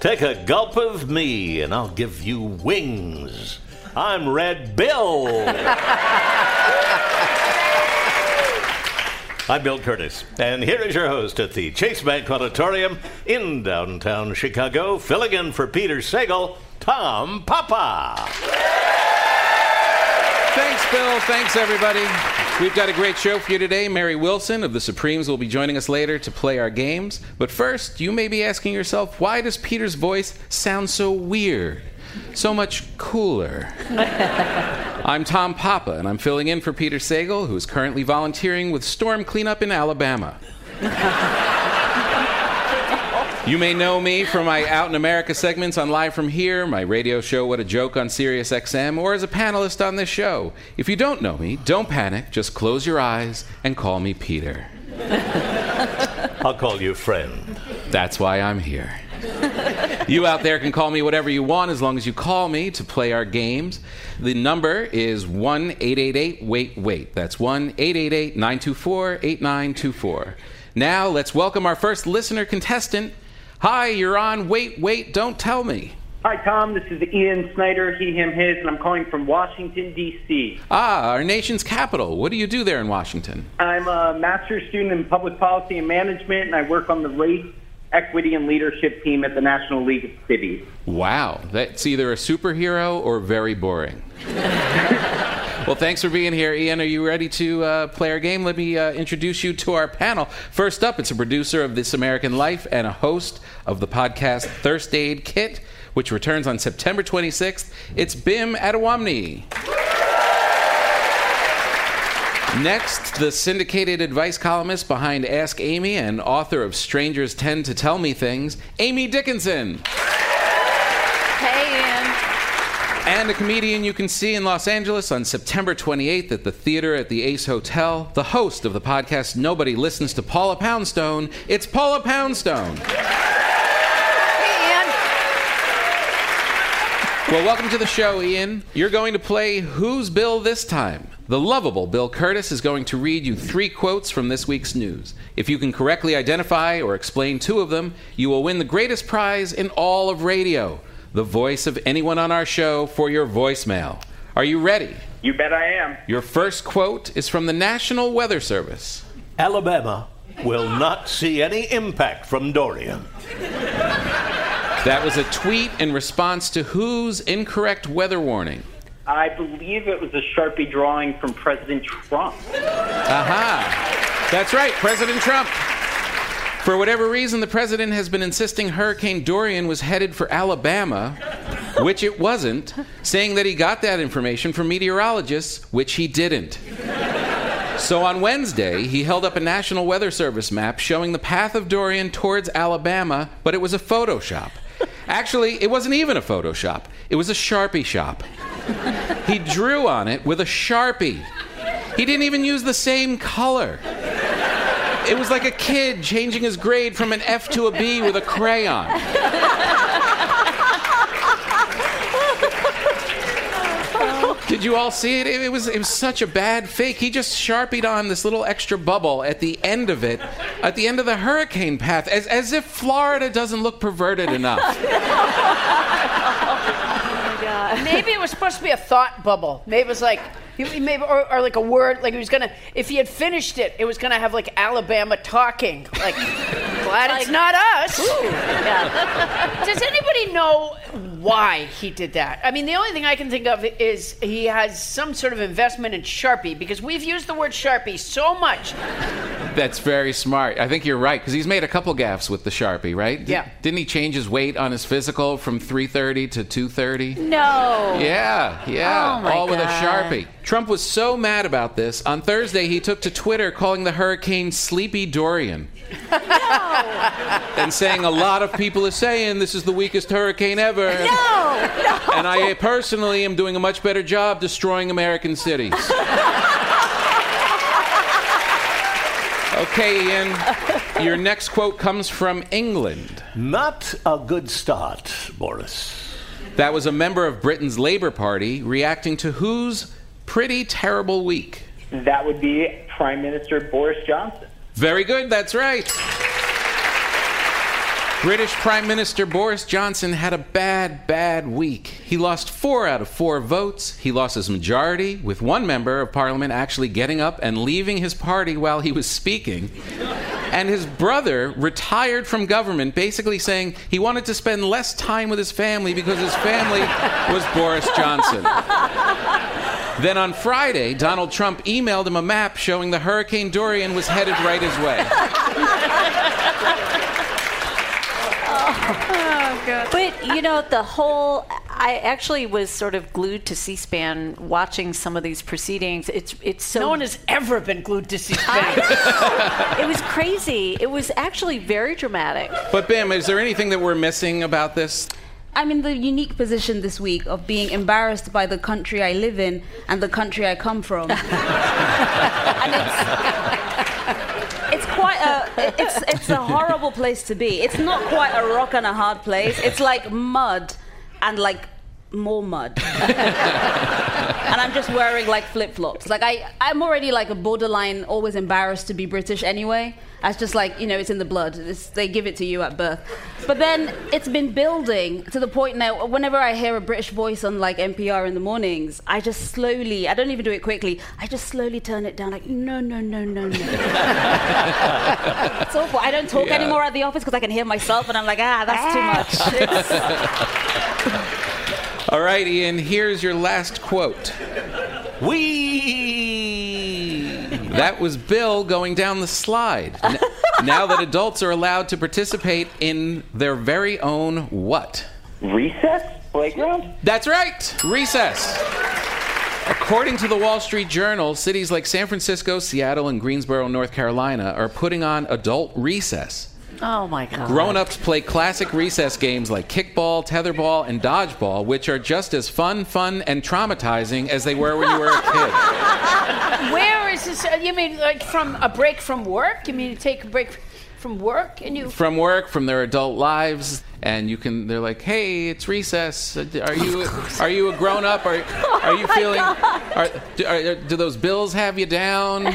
Take a gulp of me and I'll give you wings. I'm Red Bill. I'm Bill Curtis, and here is your host at the Chase Bank Auditorium in downtown Chicago, filling in for Peter Sagal, Tom Papa. Thanks, Bill. Thanks, everybody. We've got a great show for you today. Mary Wilson of the Supremes will be joining us later to play our games. But first, you may be asking yourself, why does Peter's voice sound so weird? So much cooler. I'm Tom Papa, and I'm filling in for Peter Sagal, who is currently volunteering with storm cleanup in Alabama. You may know me from my Out in America segments on Live From Here, my radio show What a Joke on Sirius XM, or as a panelist on this show. If you don't know me, don't panic. Just close your eyes and call me Peter. I'll call you friend. That's why I'm here. You out there can call me whatever you want as long as you call me to play our games. The number is 1-888-WAIT-WAIT. That's 1-888-924-8924. Now let's welcome our first listener contestant. Hi, you're on Wait, Wait, Don't Tell Me. Hi, Tom. This is Ian Snyder, he, him, his, and I'm calling from Washington, D.C. Ah, our nation's capital. What do you do there in Washington? I'm a master's student in public policy and management, and I work on the race, equity, and leadership team at the National League of Cities. Wow. That's either a superhero or very boring. Well, thanks for being here, Ian. Are you ready to play our game? Let me introduce you to our panel. First up, it's a producer of This American Life and a host of the podcast Thirst Aid Kit, which returns on September 26th. It's Bim Adewunmi. Next, the syndicated advice columnist behind Ask Amy and author of Strangers Tend to Tell Me Things, Amy Dickinson. Hey, Ian. And a comedian you can see in Los Angeles on September 28th at the theater at the Ace Hotel, the host of the podcast Nobody Listens to Paula Poundstone. It's Paula Poundstone. Hey, Ian. Well, welcome to the show, Ian. You're going to play Who's Bill this time? The lovable Bill Curtis is going to read you three quotes from this week's news. If you can correctly identify or explain two of them, you will win the greatest prize in all of radio, the voice of anyone on our show for your voicemail. Are you ready? You bet I am. Your first quote is from the National Weather Service. Alabama will not see any impact from Dorian. That was a tweet in response to whose incorrect weather warning? I believe it was a Sharpie drawing from President Trump. Aha. That's right, President Trump. For whatever reason, the president has been insisting Hurricane Dorian was headed for Alabama, which it wasn't, saying that he got that information from meteorologists, which he didn't. So on Wednesday, he held up a National Weather Service map showing the path of Dorian towards Alabama, but it was a Photoshop. Actually, it wasn't even a Photoshop. It was a Sharpie shop. He drew on it with a Sharpie. He didn't even use the same color. It was like a kid changing his grade from an F to a B with a crayon. Did you all see it? It was such a bad fake. He just Sharpied on this little extra bubble at the end of it, at the end of the hurricane path, as if Florida doesn't look perverted enough. Maybe it was supposed to be a thought bubble. Maybe it was like, maybe, or like a word, like he was gonna, if he had finished it, it was gonna have like Alabama talking. Like, glad it's not us. Yeah. Does anybody know why he did that? I mean, the only thing I can think of is he has some sort of investment in Sharpie, because we've used the word Sharpie so much That's very smart. I think you're right, because he's made a couple gaffes with the Sharpie, right? Yeah. Didn't he change his weight on his physical from 330 to 230? No. Yeah. Oh my God. With a Sharpie. Trump was so mad about this. On Thursday, he took to Twitter calling the hurricane Sleepy Dorian. No. And saying a lot of people are saying this is the weakest hurricane ever. No. And I personally am doing a much better job destroying American cities. Okay, Ian, your next quote comes from England. Not a good start, Boris. That was a member of Britain's Labour Party reacting to whose pretty terrible week? That would be Prime Minister Boris Johnson. Very good, that's right. British Prime Minister Boris Johnson had a bad, bad week. He lost 4 out of 4 votes. He lost his majority, with one member of Parliament actually getting up and leaving his party while he was speaking. And his brother retired from government, basically saying he wanted to spend less time with his family because his family was Boris Johnson. Then on Friday, Donald Trump emailed him a map showing the Hurricane Dorian was headed right his way. Oh, God. But, you know, I actually was sort of glued to C-SPAN watching some of these proceedings. It's so... No one has ever been glued to C-SPAN. It was crazy. It was actually very dramatic. But, Bim, is there anything that we're missing about this? I'm in the unique position this week of being embarrassed by the country I live in and the country I come from. And it's quite a... It's a horrible place to be. It's not quite a rock and a hard place. It's like mud and like more mud. And I'm just wearing like flip-flops. Like I'm already like a borderline always embarrassed to be British anyway. It's just like, you know, it's in the blood. They give it to you at birth. But then it's been building to the point now, whenever I hear a British voice on like NPR in the mornings, I just slowly, I don't even do it quickly, I just slowly turn it down like, no. It's awful. I don't talk anymore at the office because I can hear myself and I'm like, that's too much. All right, Ian, here's your last quote. That was Bill going down the slide. Now that adults are allowed to participate in their very own what? Recess? Playground? That's right! Recess. According to the Wall Street Journal, cities like San Francisco, Seattle, and Greensboro, North Carolina are putting on adult recess. Oh, my God. Grown-ups play classic recess games like kickball, tetherball, and dodgeball, which are just as fun, and traumatizing as they were when you were a kid. Where is this? You mean like from a break from work? You mean you take a break from work and you... From work, from their adult lives, and you can... They're like, hey, it's recess. Are you a grown-up? Are you feeling... Do those bills have you down?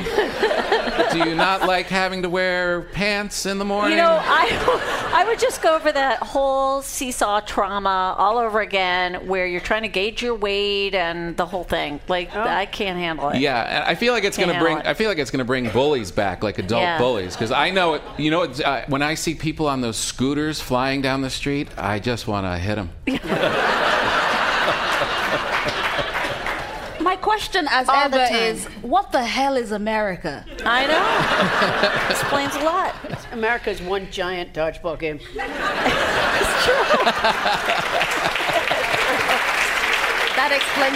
Do you not like having to wear pants in the morning? You know, I would just go over that whole seesaw trauma all over again where you're trying to gauge your weight and the whole thing. Like, I can't handle it. Yeah, I feel like it's going to bring bullies back, like adult bullies, because I know it. You know, when I see people on those scooters flying down the street, I just want to hit them. My question, as ever, is what the hell is America? I know. Explains a lot. America is one giant dodgeball game. It's true. That explains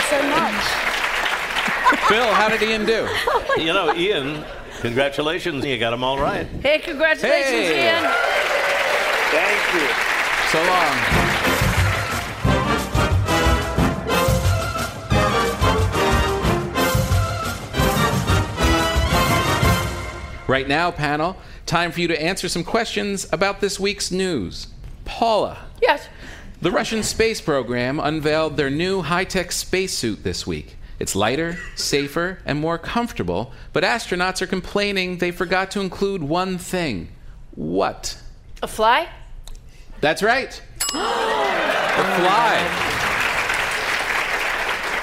so much. Bill, how did Ian do? You know, Ian, congratulations. You got them all right. Hey, congratulations, Ian. Thank you. So long. Right now, panel, time for you to answer some questions about this week's news. Paula. Yes? The Russian space program unveiled their new high-tech spacesuit this week. It's lighter, safer, and more comfortable, but astronauts are complaining they forgot to include one thing. What? A fly? That's right. A fly.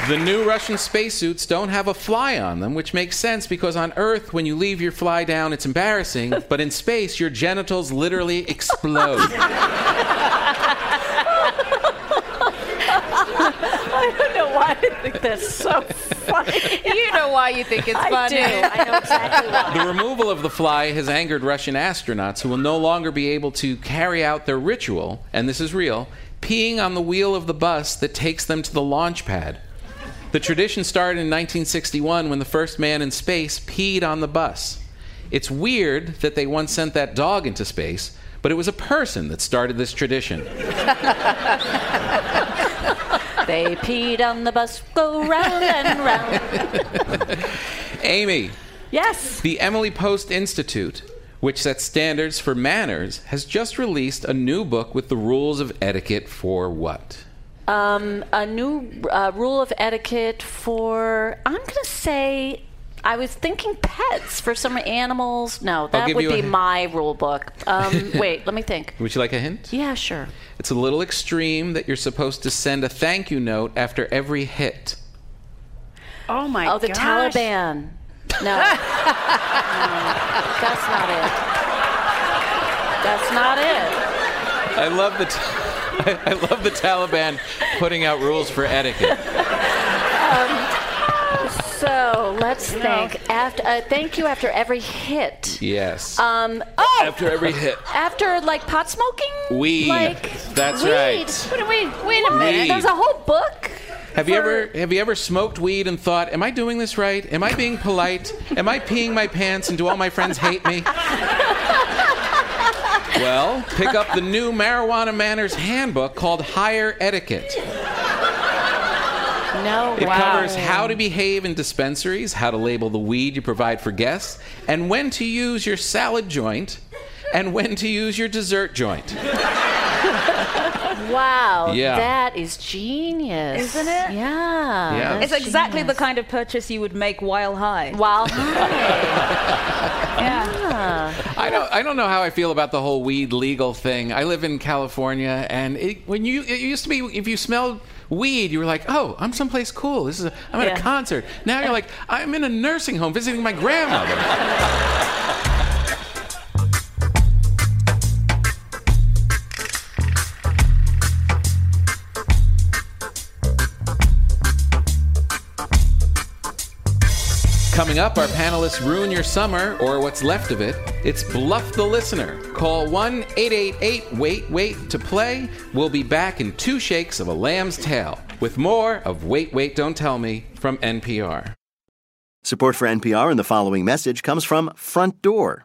The new Russian spacesuits don't have a fly on them, which makes sense because on Earth, when you leave your fly down, it's embarrassing, but in space, your genitals literally explode. I don't know why I think that's so funny. You know why you think it's funny. I do. I know exactly why. The removal of the fly has angered Russian astronauts who will no longer be able to carry out their ritual, and this is real, peeing on the wheel of the bus that takes them to the launch pad. The tradition started in 1961 when the first man in space peed on the bus. It's weird that they once sent that dog into space, but it was a person that started this tradition. They peed on the bus, go round and round. Amy. Yes? The Emily Post Institute, which sets standards for manners, has just released a new book with the rules of etiquette for what? A new rule of etiquette for, I'm going to say... I was thinking pets for some animals. No, that would be my rule book. Wait, let me think. Would you like a hint? Yeah, sure. It's a little extreme that you're supposed to send a thank you note after every hit. Oh, my gosh. Oh, the Taliban. No. That's not it. That's not it. I love the Taliban putting out rules for etiquette. So let's think. Thank you after every hit. Yes. After every hit. After like pot smoking. Weed. Like, that's weed. Right. Wait a minute. There's a whole book. Have you ever smoked weed and thought, am I doing this right? Am I being polite? Am I peeing my pants? And do all my friends hate me? Well, pick up the new Marijuana Manners Handbook called Higher Etiquette. No, it covers how to behave in dispensaries, how to label the weed you provide for guests, and when to use your salad joint, and when to use your dessert joint. Wow, yeah. That is genius. Isn't it? Yeah. It's exactly the kind of purchase you would make while high. While high. Yeah. I don't know how I feel about the whole weed legal thing. I live in California, and it used to be if you smelled weed, you were like, oh, I'm someplace cool. I'm at a concert. Now you're like, I'm in a nursing home visiting my grandmother. Coming up, our panelists ruin your summer, or what's left of it. It's Bluff the Listener. Call 1-888-WAIT-WAIT to play. We'll be back in 2 shakes of a lamb's tail with more of Wait, Wait, Don't Tell Me from NPR. Support for NPR and the following message comes from Front Door.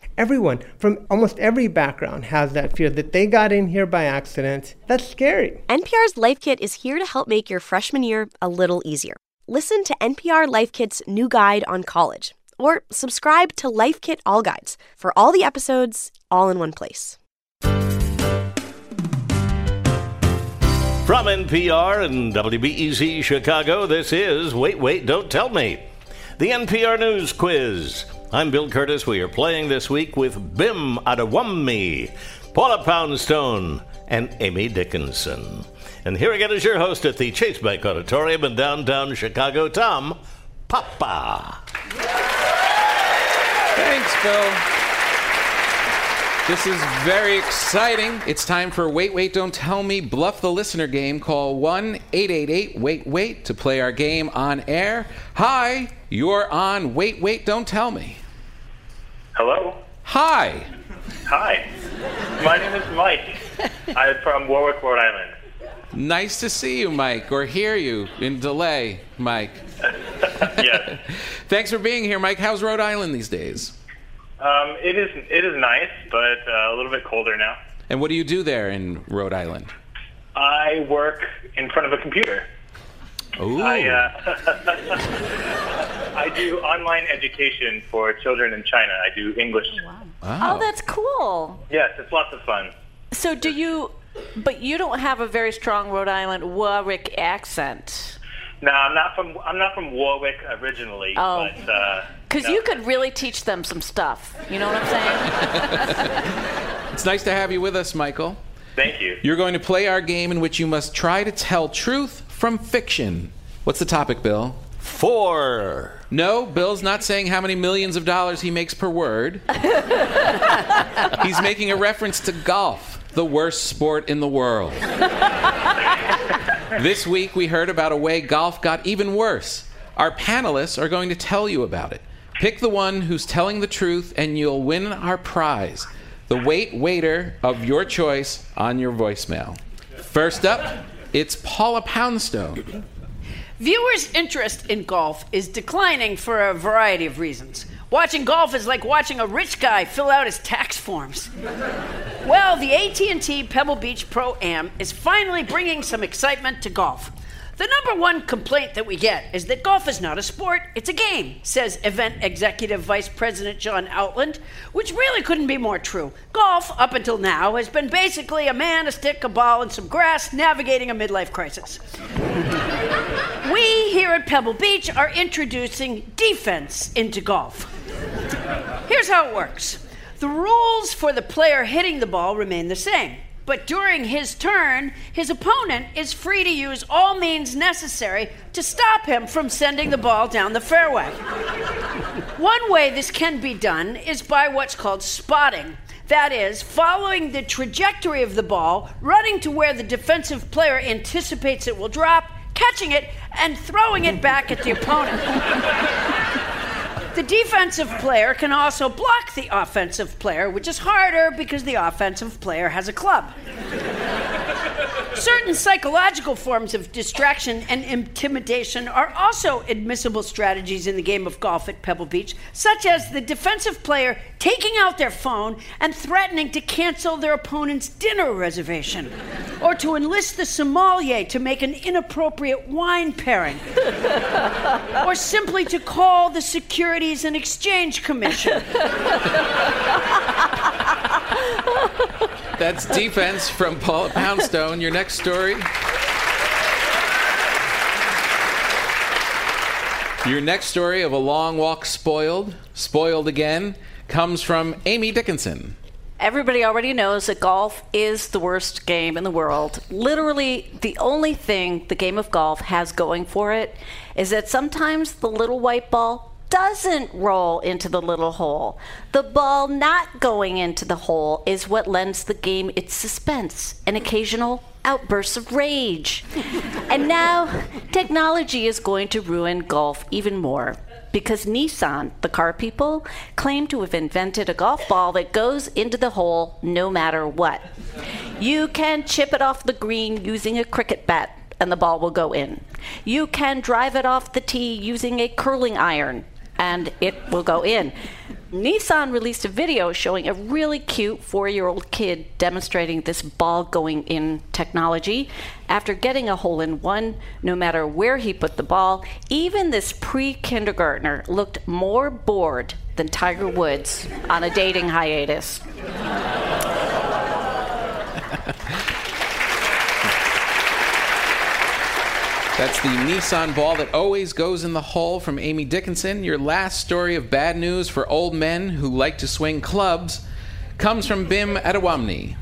Everyone from almost every background has that fear that they got in here by accident. That's scary. NPR's Life Kit is here to help make your freshman year a little easier. Listen to NPR Life Kit's new guide on college, or subscribe to Life Kit All Guides for all the episodes all in one place. From NPR and WBEZ Chicago, this is Wait, Wait, Don't Tell Me, the NPR News Quiz. I'm Bill Curtis. We are playing this week with Bim Adewunmi, Paula Poundstone, and Amy Dickinson. And here again is your host at the Chase Bank Auditorium in downtown Chicago, Tom Papa. Thanks, Bill. This is very exciting. It's time for Wait, Wait, Don't Tell Me, Bluff the Listener game. Call 1-888-WAIT-WAIT to play our game on air. Hi, you're on Wait, Wait, Don't Tell Me. Hello. Hi. My name is Mike. I'm from Warwick, Rhode Island. Nice to see you, Mike, or hear you in delay, Mike. Yes. Thanks for being here, Mike. How's Rhode Island these days? It is nice, but a little bit colder now. And what do you do there in Rhode Island? I work in front of a computer. Ooh. I do online education for children in China. I do English. Wow. Oh, that's cool. Yes, it's lots of fun. So but you don't have a very strong Rhode Island Warwick accent. No, I'm not from Warwick originally. Oh. But because you could really teach them some stuff. You know what I'm saying? It's nice to have you with us, Michael. Thank you. You're going to play our game in which you must try to tell truth from fiction. What's the topic, Bill? 4. No, Bill's not saying how many millions of dollars he makes per word. He's making a reference to golf, the worst sport in the world. This week, we heard about a way golf got even worse. Our panelists are going to tell you about it. Pick the one who's telling the truth, and you'll win our prize, the waiter of your choice on your voicemail. First up, it's Paula Poundstone. Viewers' interest in golf is declining for a variety of reasons. Watching golf is like watching a rich guy fill out his tax forms. Well, the AT&T Pebble Beach Pro-Am is finally bringing some excitement to golf. The number one complaint that we get is that golf is not a sport, it's a game, says event executive vice president John Outland, which really couldn't be more true. Golf, up until now, has been basically a man, a stick, a ball, and some grass navigating a midlife crisis. We here at Pebble Beach are introducing defense into golf. Here's how it works. The rules for the player hitting the ball remain the same, but during his turn, his opponent is free to use all means necessary to stop him from sending the ball down the fairway. One way this can be done is by what's called spotting. That is, following the trajectory of the ball, running to where the defensive player anticipates it will drop, catching it, and throwing it back at the opponent. The defensive player can also block the offensive player, which is harder because the offensive player has a club. Certain psychological forms of distraction and intimidation are also admissible strategies in the game of golf at Pebble Beach, such as the defensive player taking out their phone and threatening to cancel their opponent's dinner reservation, or to enlist the sommelier to make an inappropriate wine pairing, or simply to call the Securities and Exchange Commission. That's defense from Paula Poundstone. Your next story. Your next story of a long walk spoiled again, comes from Amy Dickinson. Everybody already knows that golf is the worst game in the world. Literally, the only thing the game of golf has going for it is that sometimes the little white ball doesn't roll into the little hole. The ball not going into the hole is what lends the game its suspense and occasional outbursts of rage. And now technology is going to ruin golf even more, because Nissan, the car people, claim to have invented a golf ball that goes into the hole no matter what. You can chip it off the green using a cricket bat and the ball will go in. You can drive it off the tee using a curling iron and it will go in. Nissan released a video showing a really cute 4-year-old kid demonstrating this ball going in technology. After getting a hole-in-one, no matter where he put the ball, even this pre-kindergartner looked more bored than Tiger Woods on a dating hiatus. That's the Nissan ball that always goes in the hole from Amy Dickinson. Your last story of bad news for old men who like to swing clubs comes from Bim Adewunmi.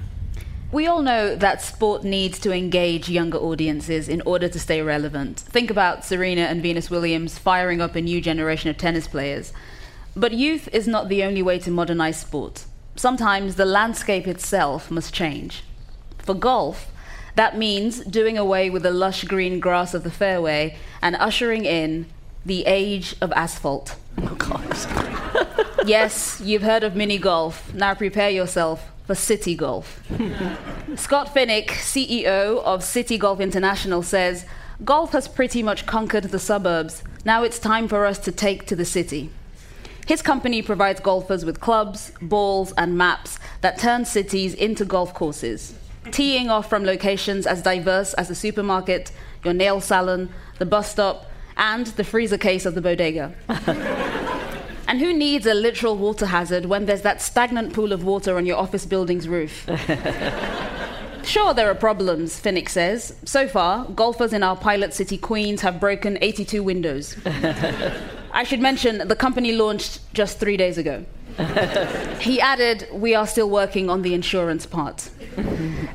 We all know that sport needs to engage younger audiences in order to stay relevant. Think about Serena and Venus Williams firing up a new generation of tennis players. But youth is not the only way to modernize sport. Sometimes the landscape itself must change. For golf, that means doing away with the lush green grass of the fairway and ushering in the age of asphalt. Oh, God. Yes, you've heard of mini golf. Now prepare yourself for city golf. Scott Finnick, CEO of City Golf International, says, "Golf has pretty much conquered the suburbs. Now it's time for us to take to the city." His company provides golfers with clubs, balls, and maps that turn cities into golf courses, teeing off from locations as diverse as the supermarket, your nail salon, the bus stop, and the freezer case of the bodega. And who needs a literal water hazard when there's that stagnant pool of water on your office building's roof? Sure, there are problems, Finnick says. So far, golfers in our pilot city, Queens, have broken 82 windows. I should mention, the company launched just 3 days ago. He added, we are still working on the insurance part.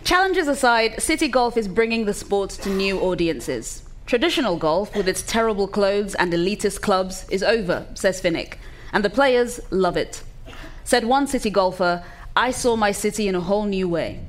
Challenges aside, city golf is bringing the sport to new audiences. Traditional golf, with its terrible clothes and elitist clubs, is over, says Finnick. And the players love it. Said one city golfer, I saw my city in a whole new way.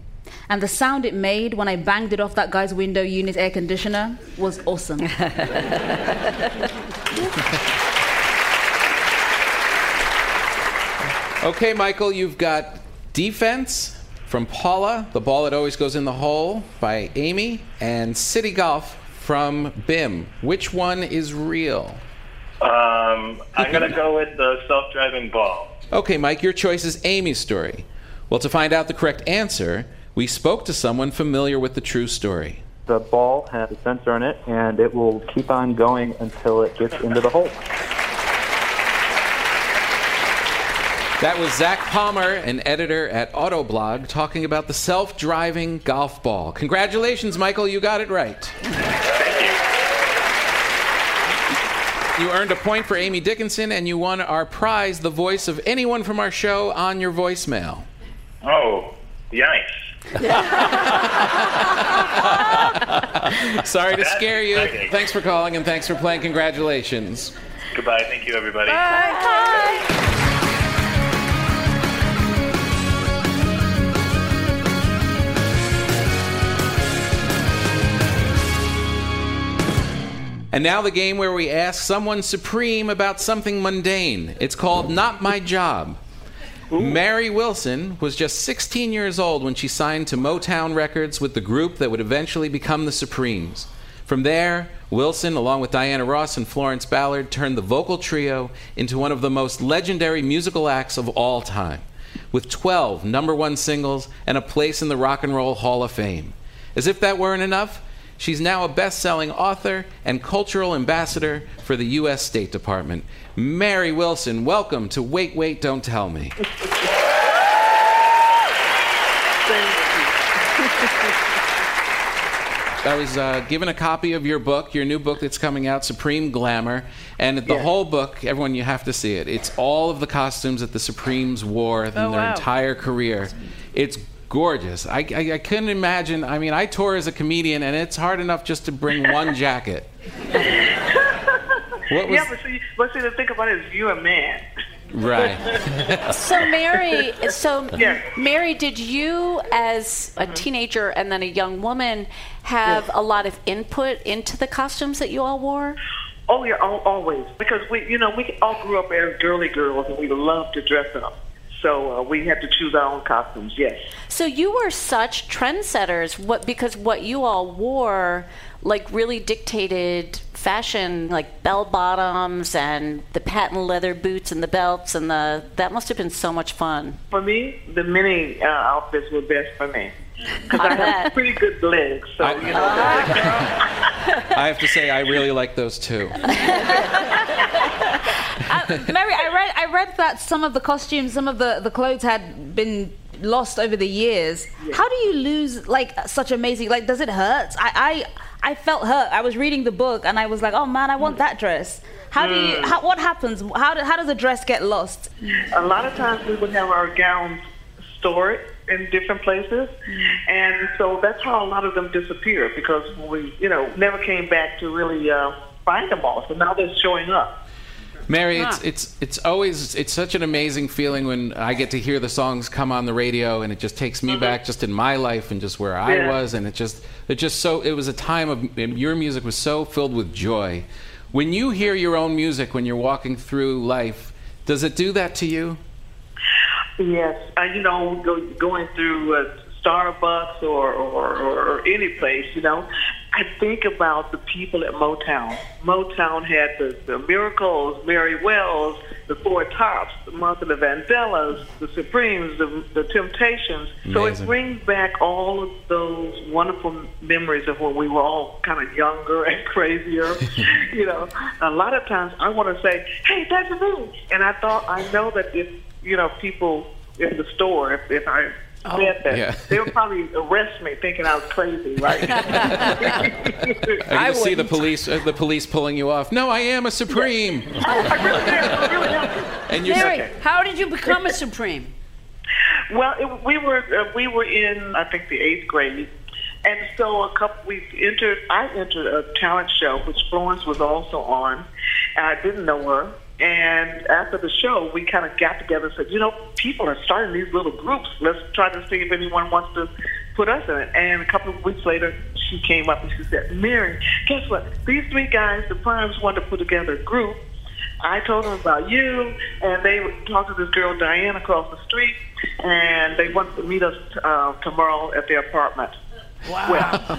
And the sound it made when I banged it off that guy's window unit air conditioner was awesome. Okay, Michael, you've got Defense from Paula, The Ball That Always Goes in the Hole by Amy, and City Golf from Bim. Which one is real? I'm going to go with the self-driving ball. Okay, Mike, your choice is Amy's story. Well, to find out the correct answer, we spoke to someone familiar with the true story. The ball has a sensor on it, and it will keep on going until it gets into the hole. That was Zach Palmer, an editor at Autoblog, talking about the self-driving golf ball. Congratulations, Michael. You got it right. Thank you. You earned a point for Amy Dickinson, and you won our prize, the voice of anyone from our show, on your voicemail. Oh, yikes. Sorry to scare you. Okay. Thanks for calling, and thanks for playing. Congratulations. Goodbye. Thank you, everybody. Bye. Bye. And now the game where we ask someone supreme about something mundane. It's called Not My Job. Ooh. Mary Wilson was just 16 years old when she signed to Motown Records with the group that would eventually become the Supremes. From there, Wilson, along with Diana Ross and Florence Ballard, turned the vocal trio into one of the most legendary musical acts of all time, with 12 number one singles and a place in the Rock and Roll Hall of Fame. As if that weren't enough, she's now a best-selling author and cultural ambassador for the U.S. State Department. Mary Wilson, welcome to Wait, Wait, Don't Tell Me. Thank you. I was given a copy of your book, your new book that's coming out, Supreme Glamour. And the whole book, everyone, you have to see it. It's all of the costumes that the Supremes wore in their entire career. It's gorgeous. I couldn't imagine. I mean, I tour as a comedian, and it's hard enough just to bring one jacket. But see, the thing about it is, you're a man. Right. Mary, did you, as a teenager and then a young woman, have a lot of input into the costumes that you all wore? Oh, yeah, always. Because we all grew up as girly girls, and we loved to dress up. So we had to choose our own costumes, yes. So you were such trendsetters because what you all wore like really dictated fashion, like bell-bottoms and the patent leather boots and the belts, and that must have been so much fun. For me, the mini outfits were best for me. Because I have pretty good legs, so I have to say I really like those too. Mary, I read that some of the costumes, some of the clothes had been lost over the years. Yeah. How do you lose such amazing? Does it hurt? I felt hurt. I was reading the book and I was like, oh man, I want that dress. How do you? What happens? How does a dress get lost? A lot of times we would have our gowns stored in different places, and so that's how a lot of them disappear, because we, never came back to really find them all. So now they're showing up. Mary, it's such an amazing feeling when I get to hear the songs come on the radio, and it just takes me back, just in my life and just where I was, and it was a time of your music was so filled with joy. When you hear your own music when you're walking through life, does it do that to you? Yes, going through Starbucks or any place, I think about the people at Motown. Motown had the Miracles, Mary Wells, the Four Tops, the Martha the Vandellas, the Supremes, the Temptations. Amazing. So it brings back all of those wonderful memories of when we were all kind of younger and crazier. A lot of times I want to say, hey, that's me. And I know that if people in the store, if I said that. Yeah. They would probably arrest me thinking I was crazy, right? I would see the police pulling you off. No, I am a Supreme. I really am. And you're Mary, how did you become a Supreme? Well, we were in, I think, the 8th grade. And so I entered a talent show, which Florence was also on. And I didn't know her. And after the show, we kind of got together and said, you know, people are starting these little groups. Let's try to see if anyone wants to put us in it. And a couple of weeks later, she came up and she said, Mary, guess what? These three guys, the Primes, wanted to put together a group. I told them about you, and they talked to this girl, Diane, across the street, and they wanted to meet us tomorrow at their apartment. Wow.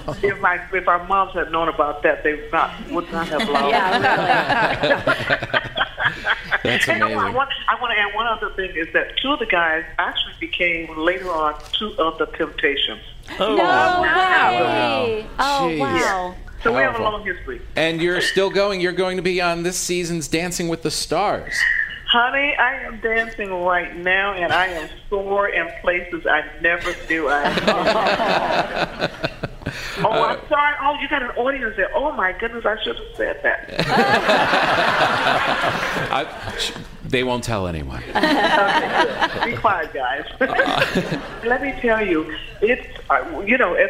Well, if our moms had known about that, they would not have allowed us. That's amazing. And I want to add one other thing is that two of the guys actually became, later on, two of the Temptations. Oh, no wow. Wow. Oh, jeez. Wow. So we have a long history. And you're still going. You're going to be on this season's Dancing with the Stars. Honey, I am dancing right now, and I am sore in places I never do. I'm sorry. Oh, you got an audience there. Oh, my goodness, I should have said that. They won't tell anyone. Be quiet, guys. Let me tell you, at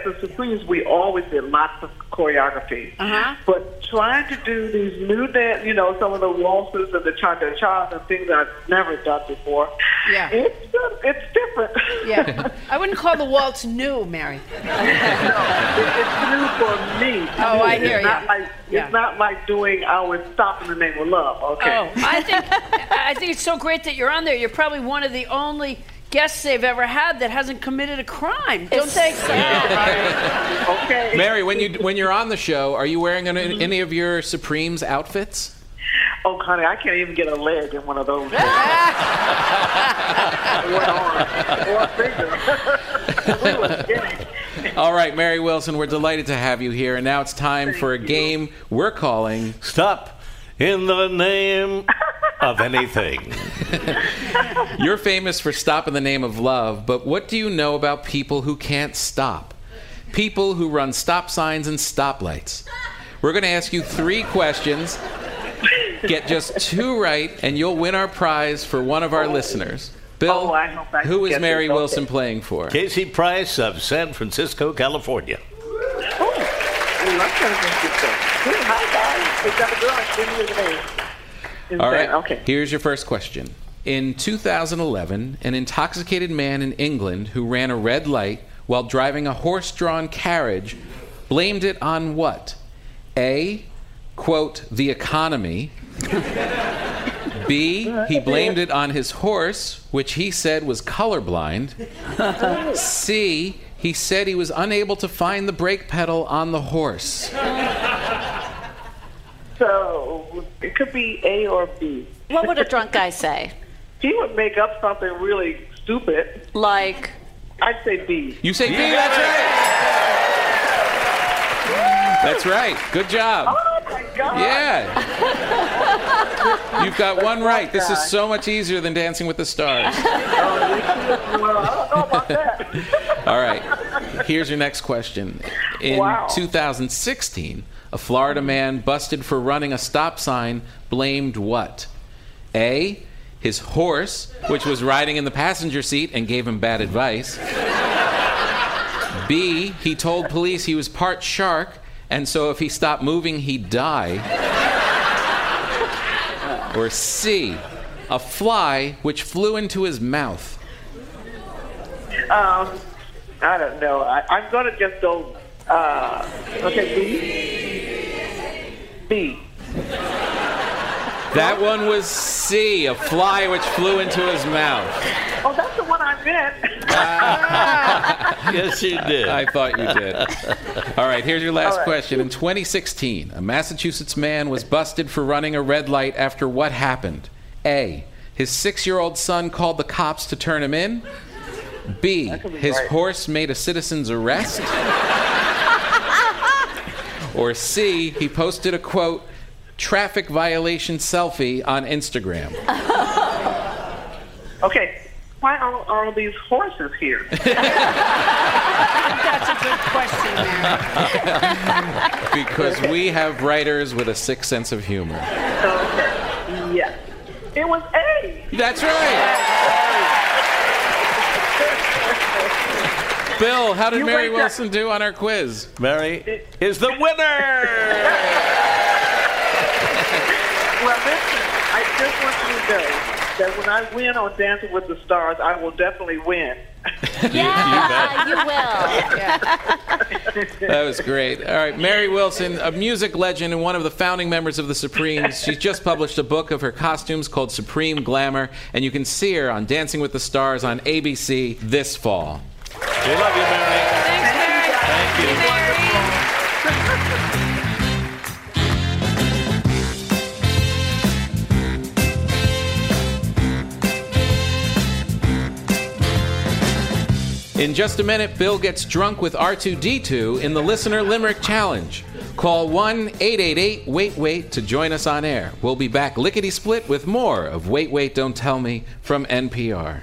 the Supremes, we always did lots of choreography. Uh-huh. But trying to do these new dance, some of the waltzes and the cha-cha-cha and things I've never done before. Yeah. It's different. Yeah. I wouldn't call the waltz new, Mary. It's new for me. Oh, I hear you. It's not like doing our Stop in the Name of Love. Okay. Oh, I think it's so great that you're on there. You're probably one of the only guests they've ever had that hasn't committed a crime. Don't they? Yeah. Okay. Mary, when you're on the show, are you wearing any of your Supremes outfits? Oh, honey, I can't even get a leg in one of those. Or a finger. We were kidding. All right, Mary Wilson, we're delighted to have you here. And now it's time for a game we're calling Stop in the Name of Anything. You're famous for Stop in the Name of Love, but what do you know about people who can't stop? People who run stop signs and stoplights. We're going to ask you 3 questions. Get just 2 right, and you'll win our prize for one of our listeners. Bill, who is Mary Wilson playing for? Casey Price of San Francisco, California. Oh, we love San Francisco. Hi, guys. All right, okay. Here's your first question. In 2011, an intoxicated man in England who ran a red light while driving a horse-drawn carriage blamed it on what? A, quote, the economy. B, he blamed it on his horse, which he said was colorblind. C, he said he was unable to find the brake pedal on the horse. So, it could be A or B. What would a drunk guy say? He would make up something really stupid. Like? I'd say B. You say B? That's right. That's right. Good job. Oh my God. Yeah. You've got one right. This is so much easier than Dancing with the Stars. Well, I don't know about that. All right. Here's your next question. In 2016, a Florida man busted for running a stop sign blamed what? A, his horse, which was riding in the passenger seat and gave him bad advice. B, he told police he was part shark, and so if he stopped moving, he'd die. Or C, a fly which flew into his mouth. I don't know. I'm going to just go, okay, B? B. That one was C, a fly which flew into his mouth. Oh, that's the one I meant. Yes, you did. I thought you did. All right, here's your last question. In 2016, a Massachusetts man was busted for running a red light after what happened? A, his 6-year-old son called the cops to turn him in. B, his horse made a citizen's arrest. Or C, he posted a, quote, traffic violation selfie on Instagram. Okay, why are all these horses here? I think that's a good question, Mary. Because we have writers with a sick sense of humor. Okay. Yes. It was A. That's right. Bill, how did Mary Wilson do on our quiz? Mary is the winner. Well, listen, I just want you to know that when I win on Dancing with the Stars, I will definitely win. Yeah, you will. Yeah. That was great. All right, Mary Wilson, a music legend and one of the founding members of the Supremes. She's just published a book of her costumes called Supreme Glamour, and you can see her on Dancing with the Stars on ABC this fall. We love you, Mary. Thanks, Mary. Thank you. In just a minute, Bill gets drunk with R2-D2 in the Listener Limerick Challenge. Call 1-888-WAIT-WAIT to join us on air. We'll be back lickety-split with more of Wait, Wait, Don't Tell Me from NPR.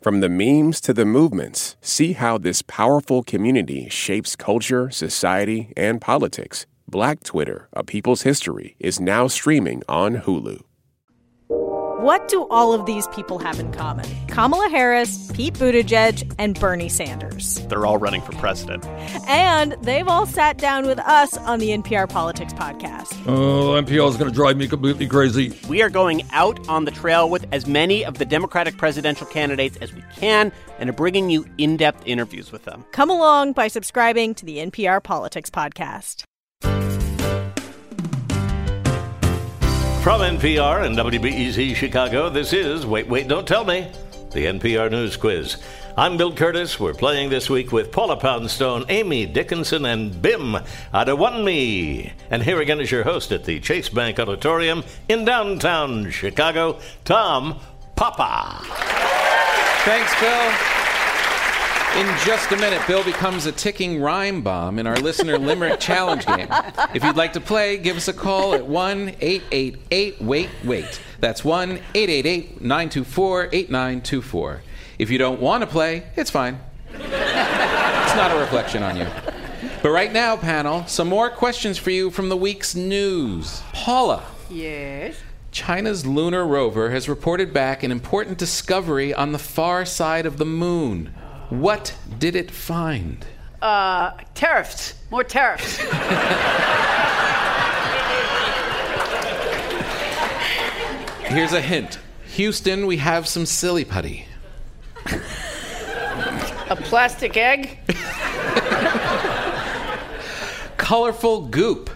From the memes to the movements, see how this powerful community shapes culture, society, and politics. Black Twitter, A People's History is now streaming on Hulu. What do all of these people have in common? Kamala Harris, Pete Buttigieg, and Bernie Sanders. They're all running for president. And they've all sat down with us on the NPR Politics Podcast. Oh, NPR is going to drive me completely crazy. We are going out on the trail with as many of the Democratic presidential candidates as we can and are bringing you in-depth interviews with them. Come along by subscribing to the NPR Politics Podcast. From NPR and WBEZ Chicago, this is Wait, Wait, Don't Tell Me, the NPR News Quiz. I'm Bill Curtis. We're playing this week with Paula Poundstone, Amy Dickinson, and Bim Adewunmi. And here again is your host at the Chase Bank Auditorium in downtown Chicago, Tom Papa. Thanks, Bill. In just a minute, Bill becomes a ticking rhyme bomb in our Listener Limerick Challenge game. If you'd like to play, give us a call at 1-888-WAIT-WAIT. That's 1-888-924-8924. If you don't want to play, it's fine. It's not a reflection on you. But right now, panel, some more questions for you from the week's news. Paula. Yes? China's lunar rover has reported back an important discovery on the far side of the moon. What did it find? Tariffs. More tariffs. Here's a hint. Houston, we have some silly putty. A plastic egg? Colorful goop.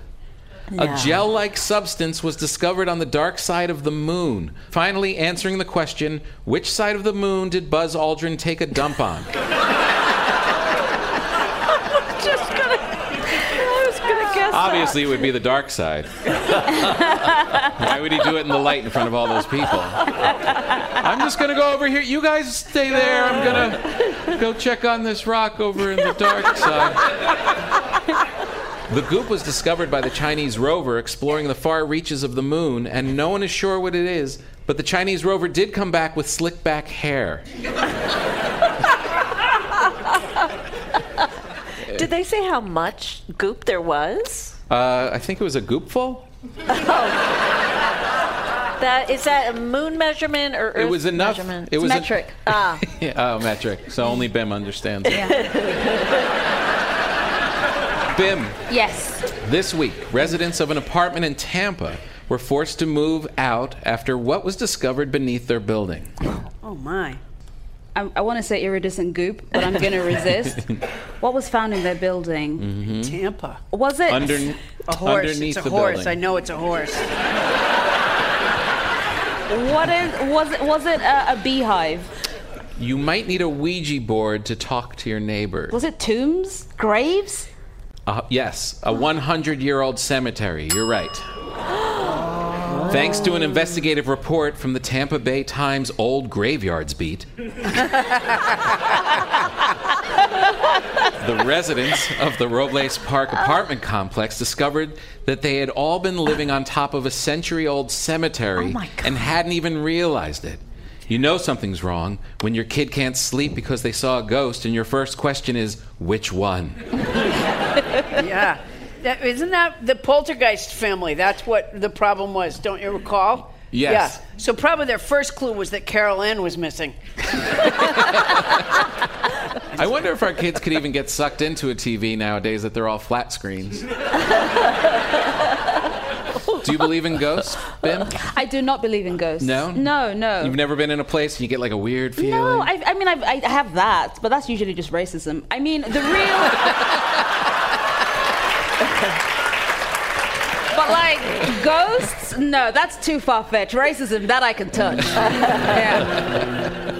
No. A gel-like substance was discovered on the dark side of the moon. Finally answering the question, which side of the moon did Buzz Aldrin take a dump on? I was gonna guess. Obviously, that. It would be the dark side. Why would he do it in the light in front of all those people? I'm just gonna go over here. You guys stay there. I'm gonna go check on this rock over in the dark side. The goop was discovered by the Chinese rover exploring the far reaches of the moon, and no one is sure what it is, but the Chinese rover did come back with slick back hair. Did they say how much goop there was? I think it was a goopful. Is that a moon measurement or Earth measurement? It was metric. Oh, metric. So only Bim understands it. Yeah. Bim. Yes. This week, residents of an apartment in Tampa were forced to move out after what was discovered beneath their building. Oh, my. I want to say iridescent goop, but I'm going to resist. What was found in their building? Mm-hmm. Tampa. Was it? A horse. Underneath it's a horse. Building. I know it's a horse. Was it a beehive? You might need a Ouija board to talk to your neighbor. Was it tombs? Graves? Yes, a 100-year-old cemetery. You're right. Thanks to an investigative report from the Tampa Bay Times Old Graveyards Beat, the residents of the Robles Park apartment complex discovered that they had all been living on top of a century-old cemetery and hadn't even realized it. You know something's wrong when your kid can't sleep because they saw a ghost and your first question is, which one? Yeah. Isn't that the Poltergeist family? That's what the problem was, don't you recall? Yes. Yeah. So probably their first clue was that Carol Ann was missing. I wonder if our kids could even get sucked into a TV nowadays that they're all flat screens. Do you believe in ghosts, Bim? I do not believe in ghosts. No? No, no. You've never been in a place and you get like a weird feeling? No, I mean, I have that, but that's usually just racism. I mean, the real... But like, ghosts? No, that's too far-fetched. Racism, that I can touch. Yeah.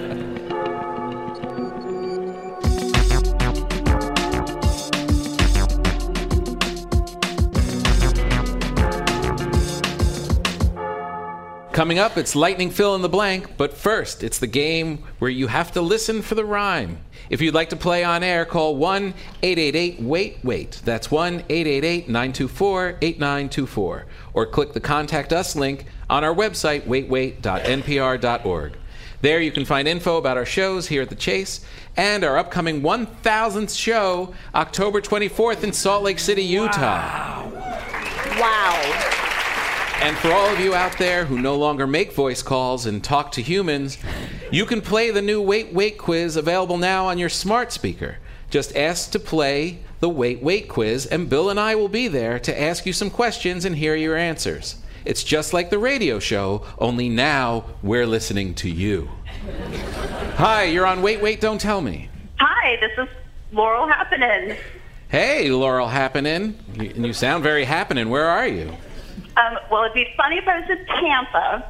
Coming up, it's lightning fill in the blank, but first, it's the game where you have to listen for the rhyme. If you'd like to play on air, call 1-888-WAIT-WAIT. That's 1-888-924-8924. Or click the Contact Us link on our website, waitwait.npr.org. There you can find info about our shows here at The Chase and our upcoming 1,000th show, October 24th in Salt Lake City, Utah. Wow. And for all of you out there who no longer make voice calls and talk to humans, you can play the new Wait Wait quiz available now on your smart speaker. Just ask to play the Wait Wait quiz, and Bill and I will be there to ask you some questions and hear your answers. It's just like the radio show, only now we're listening to you. Hi, you're on Wait Wait, Don't Tell Me. Hi, this is Laurel Happenin. Hey, Laurel Happenin. You sound very happenin'. Where are you? Well, it'd be funny if I was in Tampa,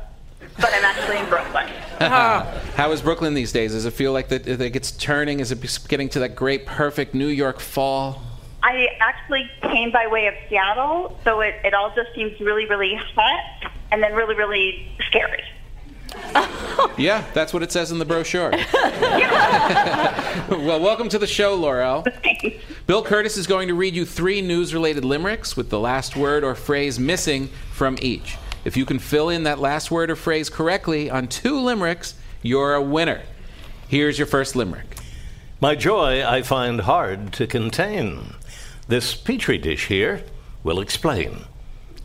but I'm actually in Brooklyn. How is Brooklyn these days? Does it feel like that it gets turning? Is it getting to that great, perfect New York fall? I actually came by way of Seattle, so it all just seems really, really hot and then really, really scary. Yeah, that's what it says in the brochure. Well, welcome to the show, Laurel. Bill Curtis is going to read you three news-related limericks with the last word or phrase missing from each. If you can fill in that last word or phrase correctly on two limericks, you're a winner. Here's your first limerick. My joy I find hard to contain. This Petri dish here will explain.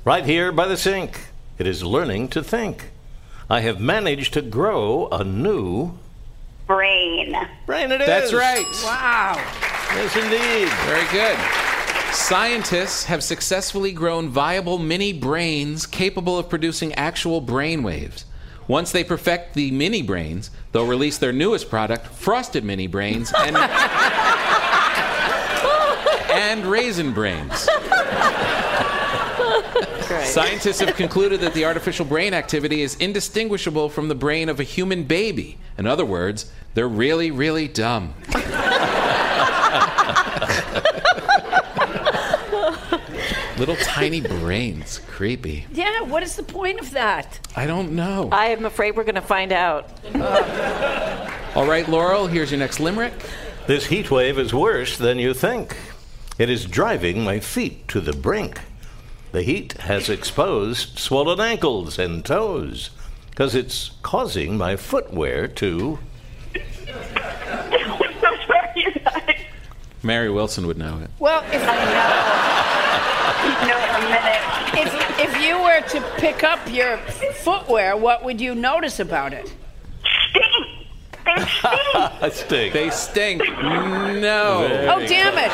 Right here by the sink, it is learning to think. I have managed to grow a new... brain. Brain it is. That's right. Wow. Yes, indeed. Very good. Scientists have successfully grown viable mini brains capable of producing actual brain waves. Once they perfect the mini brains, they'll release their newest product, frosted mini brains, and, and raisin brains. Scientists have concluded that the artificial brain activity is indistinguishable from the brain of a human baby. In other words, they're really, really dumb. Little tiny brains. Creepy. Yeah, what is the point of that? I don't know. I am afraid we're going to find out. All right, Laurel, here's your next limerick. This heat wave is worse than you think. It is driving my feet to the brink. The heat has exposed swollen ankles and toes, because it's causing my footwear to... Mary Wilson would know it. Well, if I know in a minute. If you were to pick up your footwear, what would you notice about it? They stink. Stink. They stink. No. Very oh, damn good.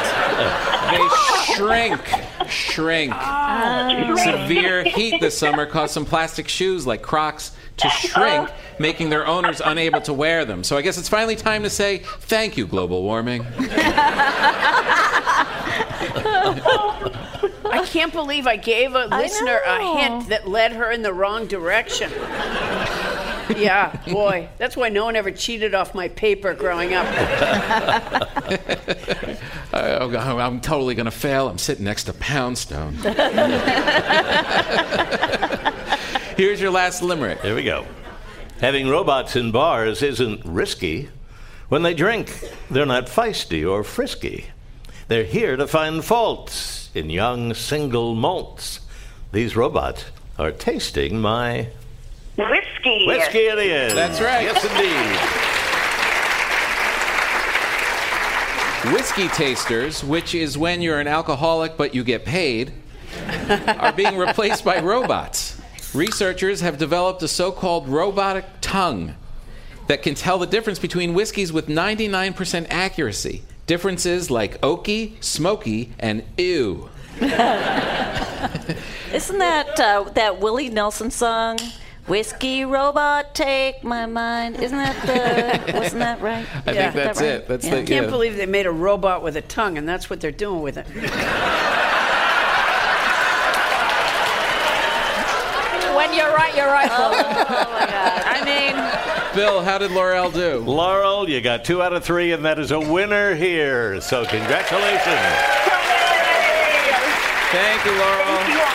It. They shrink. Shrink. Oh. Severe heat this summer caused some plastic shoes like Crocs to shrink, making their owners unable to wear them. So I guess it's finally time to say, thank you, global warming. I can't believe I gave a listener a hint that led her in the wrong direction. Yeah, boy. That's why no one ever cheated off my paper growing up. I'm totally going to fail. I'm sitting next to Poundstone. Here's your last limerick. Here we go. Having robots in bars isn't risky. When they drink, they're not feisty or frisky. They're here to find faults in young single malts. These robots are tasting my... whiskey. Whiskey it is. That's right. Yes, indeed. Whiskey tasters, which is when you're an alcoholic but you get paid, are being replaced by robots. Researchers have developed a so-called robotic tongue that can tell the difference between whiskeys with 99% accuracy. Differences like oaky, smoky, and ew. Isn't that that Willie Nelson song? Whiskey robot, take my mind. Isn't that the... wasn't that right? I think that's right? It. That's I can't believe they made a robot with a tongue, and that's what they're doing with it. When you're right, Bill. Oh, my God. I mean... Bill, how did Laurel do? Laurel, you got 2 out of 3, and that is a winner here. So congratulations. Thank you, Laurel. Thank you, Laurel.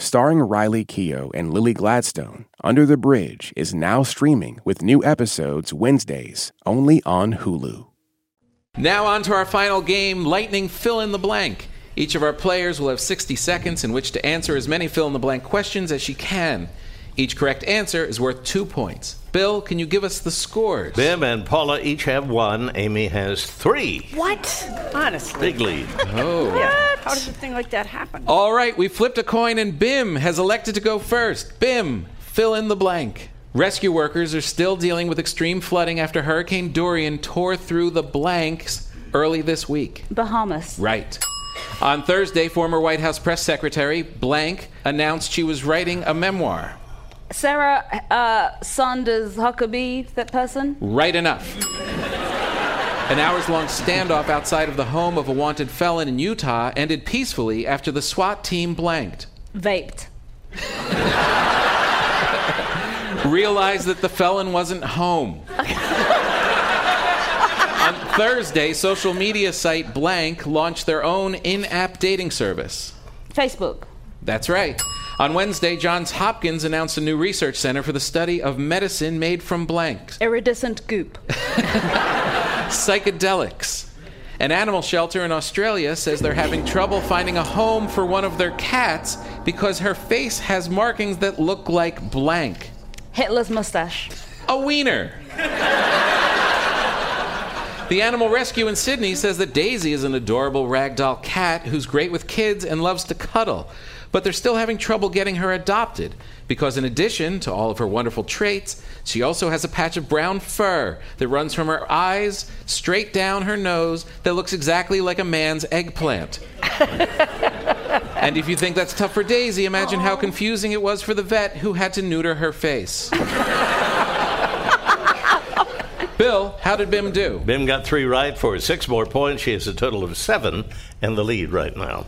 Starring Riley Keough and Lily Gladstone, Under the Bridge is now streaming with new episodes Wednesdays, only on Hulu. Now on to our final game, Lightning Fill in the Blank. Each of our players will have 60 seconds in which to answer as many fill-in-the-blank questions as she can. Each correct answer is worth 2 points. Bill, can you give us the scores? Bim and Paula each have 1. Amy has 3. What? Honestly. Big lead. Oh. Yeah. How does a thing like that happen? All right, we flipped a coin and Bim has elected to go first. Bim, fill in the blank. Rescue workers are still dealing with extreme flooding after Hurricane Dorian tore through the blanks early this week. Bahamas. Right. On Thursday, former White House press secretary blank announced she was writing a memoir. Sarah Saunders Huckabee, that person? Right enough. An hours-long standoff outside of the home of a wanted felon in Utah ended peacefully after the SWAT team blanked. Vaped. Realized that the felon wasn't home. On Thursday, social media site blank launched their own in-app dating service. Facebook. That's right. On Wednesday, Johns Hopkins announced a new research center for the study of medicine made from blanks. Iridescent goop. Psychedelics. An animal shelter in Australia says they're having trouble finding a home for one of their cats because her face has markings that look like blank. Hitler's mustache. A wiener. The animal rescue in Sydney says that Daisy is an adorable ragdoll cat who's great with kids and loves to cuddle. But they're still having trouble getting her adopted because in addition to all of her wonderful traits, she also has a patch of brown fur that runs from her eyes straight down her nose that looks exactly like a man's eggplant. And if you think that's tough for Daisy, imagine how confusing it was for the vet who had to neuter her face. Bill, how did Bim do? Bim got 3 right for 6 more points. She has a total of 7 and the lead right now.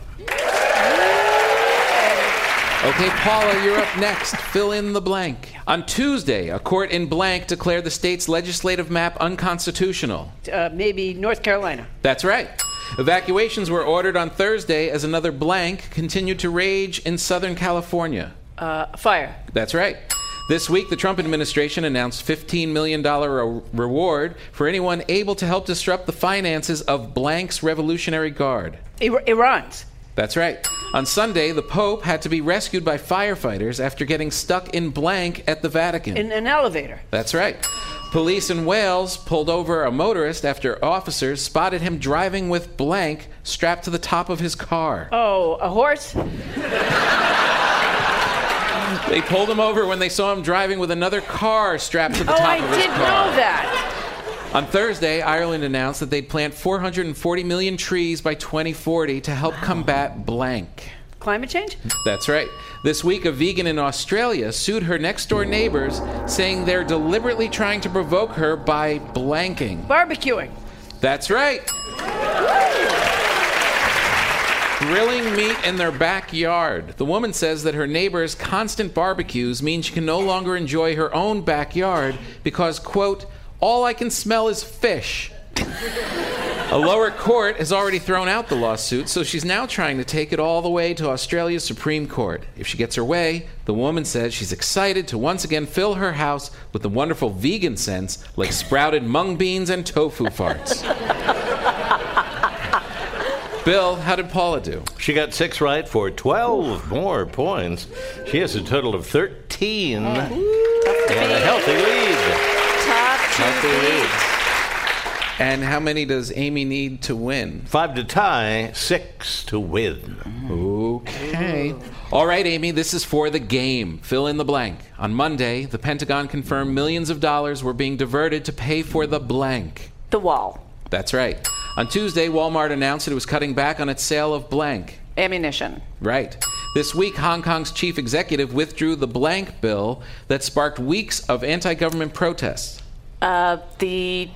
Okay, Paula, you're up next. Fill in the blank. On Tuesday, a court in blank declared the state's legislative map unconstitutional. Maybe North Carolina. That's right. Evacuations were ordered on Thursday as another blank continued to rage in Southern California. Fire. That's right. This week, the Trump administration announced $15 million reward for anyone able to help disrupt the finances of blank's Revolutionary Guard. Iran's. That's right. On Sunday, the Pope had to be rescued by firefighters after getting stuck in blank at the Vatican. In an elevator. That's right. Police in Wales pulled over a motorist after officers spotted him driving with blank strapped to the top of his car. Oh, a horse? They pulled him over when they saw him driving with another car strapped to the top of his car. Oh, I did know that. On Thursday, Ireland announced that they'd plant 440 million trees by 2040 to help combat blank. Climate change? That's right. This week, a vegan in Australia sued her next-door neighbors, saying they're deliberately trying to provoke her by blanking. Barbecuing. That's right. Grilling meat in their backyard. The woman says that her neighbor's constant barbecues mean she can no longer enjoy her own backyard because, quote, all I can smell is fish. A lower court has already thrown out the lawsuit, so she's now trying to take it all the way to Australia's Supreme Court. If she gets her way, the woman says she's excited to once again fill her house with the wonderful vegan scents like sprouted mung beans and tofu farts. Bill, how did Paula do? She got 6 right for 12 more points. She has a total of 13 and a healthy lead. And how many does Amy need to win? 5 to tie, 6 to win. Okay. All right, Amy, this is for the game. Fill in the blank. On Monday, the Pentagon confirmed millions of dollars were being diverted to pay for the blank. The wall. That's right. On Tuesday, Walmart announced that it was cutting back on its sale of blank. Ammunition. Right. This week, Hong Kong's chief executive withdrew the blank bill that sparked weeks of anti-government protests. The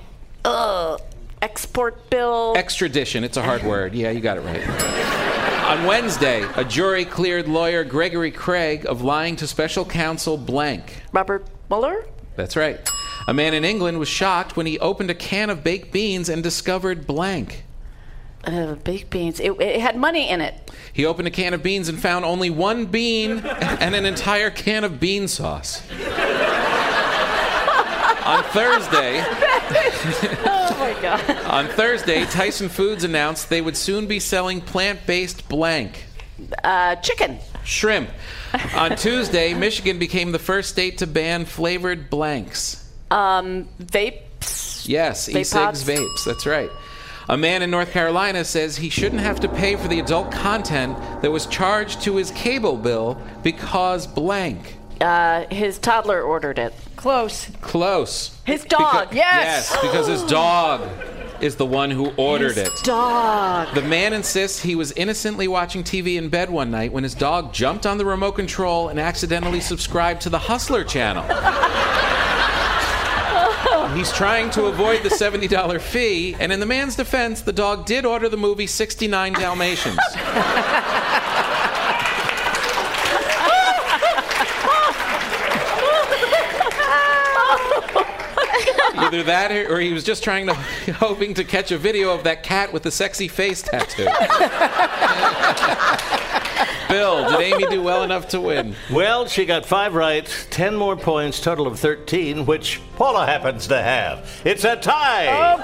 export bill. Extradition. It's a hard word. Yeah, you got it right. On Wednesday, a jury cleared lawyer Gregory Craig of lying to special counsel blank. Robert Mueller? That's right. A man in England was shocked when he opened a can of baked beans and discovered blank. Baked beans. It had money in it. He opened a can of beans and found only one bean and an entire can of bean sauce. On Thursday, on Thursday, Tyson Foods announced they would soon be selling plant-based blank. Chicken. Shrimp. On Tuesday, Michigan became the first state to ban flavored blanks. Vapes? Yes, e-cigs, vapes. That's right. A man in North Carolina says he shouldn't have to pay for the adult content that was charged to his cable bill because blank. His toddler ordered it. Close. His dog, yes. Yes, because his dog is the one who ordered it. His dog. The man insists he was innocently watching TV in bed one night when his dog jumped on the remote control and accidentally subscribed to the Hustler channel. He's trying to avoid the $70 fee, and in the man's defense, the dog did order the movie 69 Dalmatians. Either that or he was just hoping to catch a video of that cat with the sexy face tattoo. Bill, did Amy do well enough to win? Well, she got 5 right, 10 more points, total of 13, which Paula happens to have. It's a tie! Oh,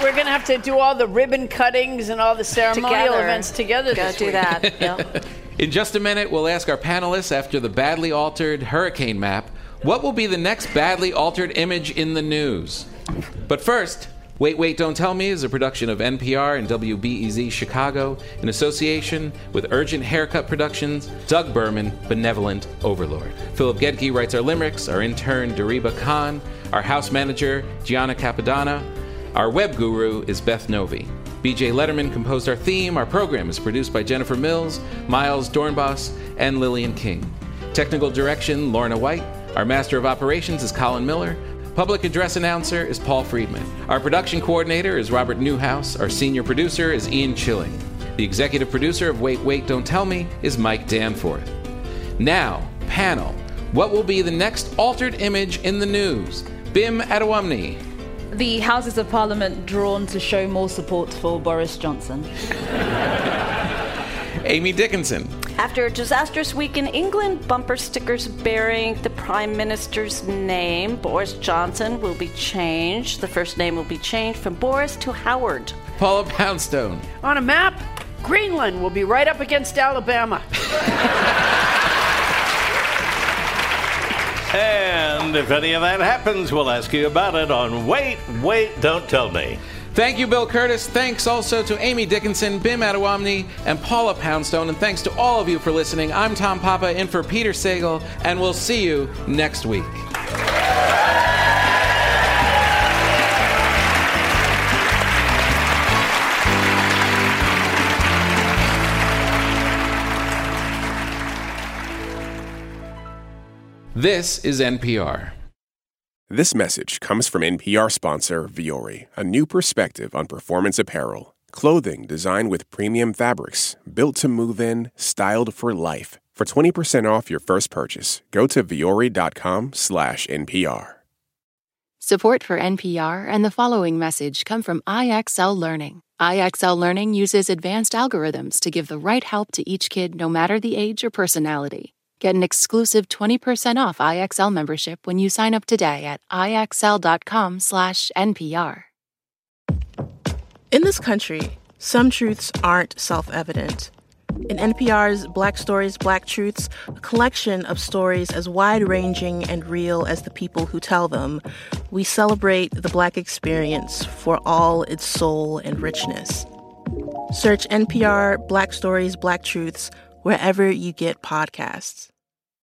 boy! We're going to have to do all the ribbon cuttings and all the ceremonial events together this week. Got to do that, yeah. In just a minute, we'll ask our panelists after the badly altered hurricane map, what will be the next badly altered image in the news? But first, Wait, Don't Tell Me is a production of NPR and WBEZ Chicago in association with Urgent Haircut Productions, Doug Berman, Benevolent Overlord. Philip Gedge writes our limericks, our intern, Dariba Khan, our house manager, Gianna Capadana. Our web guru is Beth Novi. BJ Letterman composed our theme. Our program is produced by Jennifer Mills, Miles Dornbos, and Lillian King. Technical direction, Lorna White. Our master of operations is Colin Miller. Public address announcer is Paul Friedman. Our production coordinator is Robert Newhouse. Our senior producer is Ian Chilling. The executive producer of Wait, Don't Tell Me is Mike Danforth. Now, panel, what will be the next altered image in the news? Bim Adewunmi. The Houses of Parliament drawn to show more support for Boris Johnson. Amy Dickinson. After a disastrous week in England, bumper stickers bearing the Prime Minister's name, Boris Johnson, will be changed. The first name will be changed from Boris to Howard. Paula Poundstone. On a map, Greenland will be right up against Alabama. And if any of that happens, we'll ask you about it on Wait, Wait, Don't Tell Me. Thank you, Bill Curtis. Thanks also to Amy Dickinson, Bim Adewunmi, and Paula Poundstone. And thanks to all of you for listening. I'm Tom Papa, in for Peter Sagal, and we'll see you next week. This is NPR. This message comes from NPR sponsor Vuori, a new perspective on performance apparel. Clothing designed with premium fabrics, built to move in, styled for life. For 20% off your first purchase, go to vuori.com/NPR. Support for NPR and the following message come from IXL Learning. IXL Learning uses advanced algorithms to give the right help to each kid no matter the age or personality. Get an exclusive 20% off IXL membership when you sign up today at IXL.com/NPR. In this country, some truths aren't self-evident. In NPR's Black Stories, Black Truths, a collection of stories as wide-ranging and real as the people who tell them, we celebrate the Black experience for all its soul and richness. Search NPR Black Stories, Black Truths wherever you get podcasts.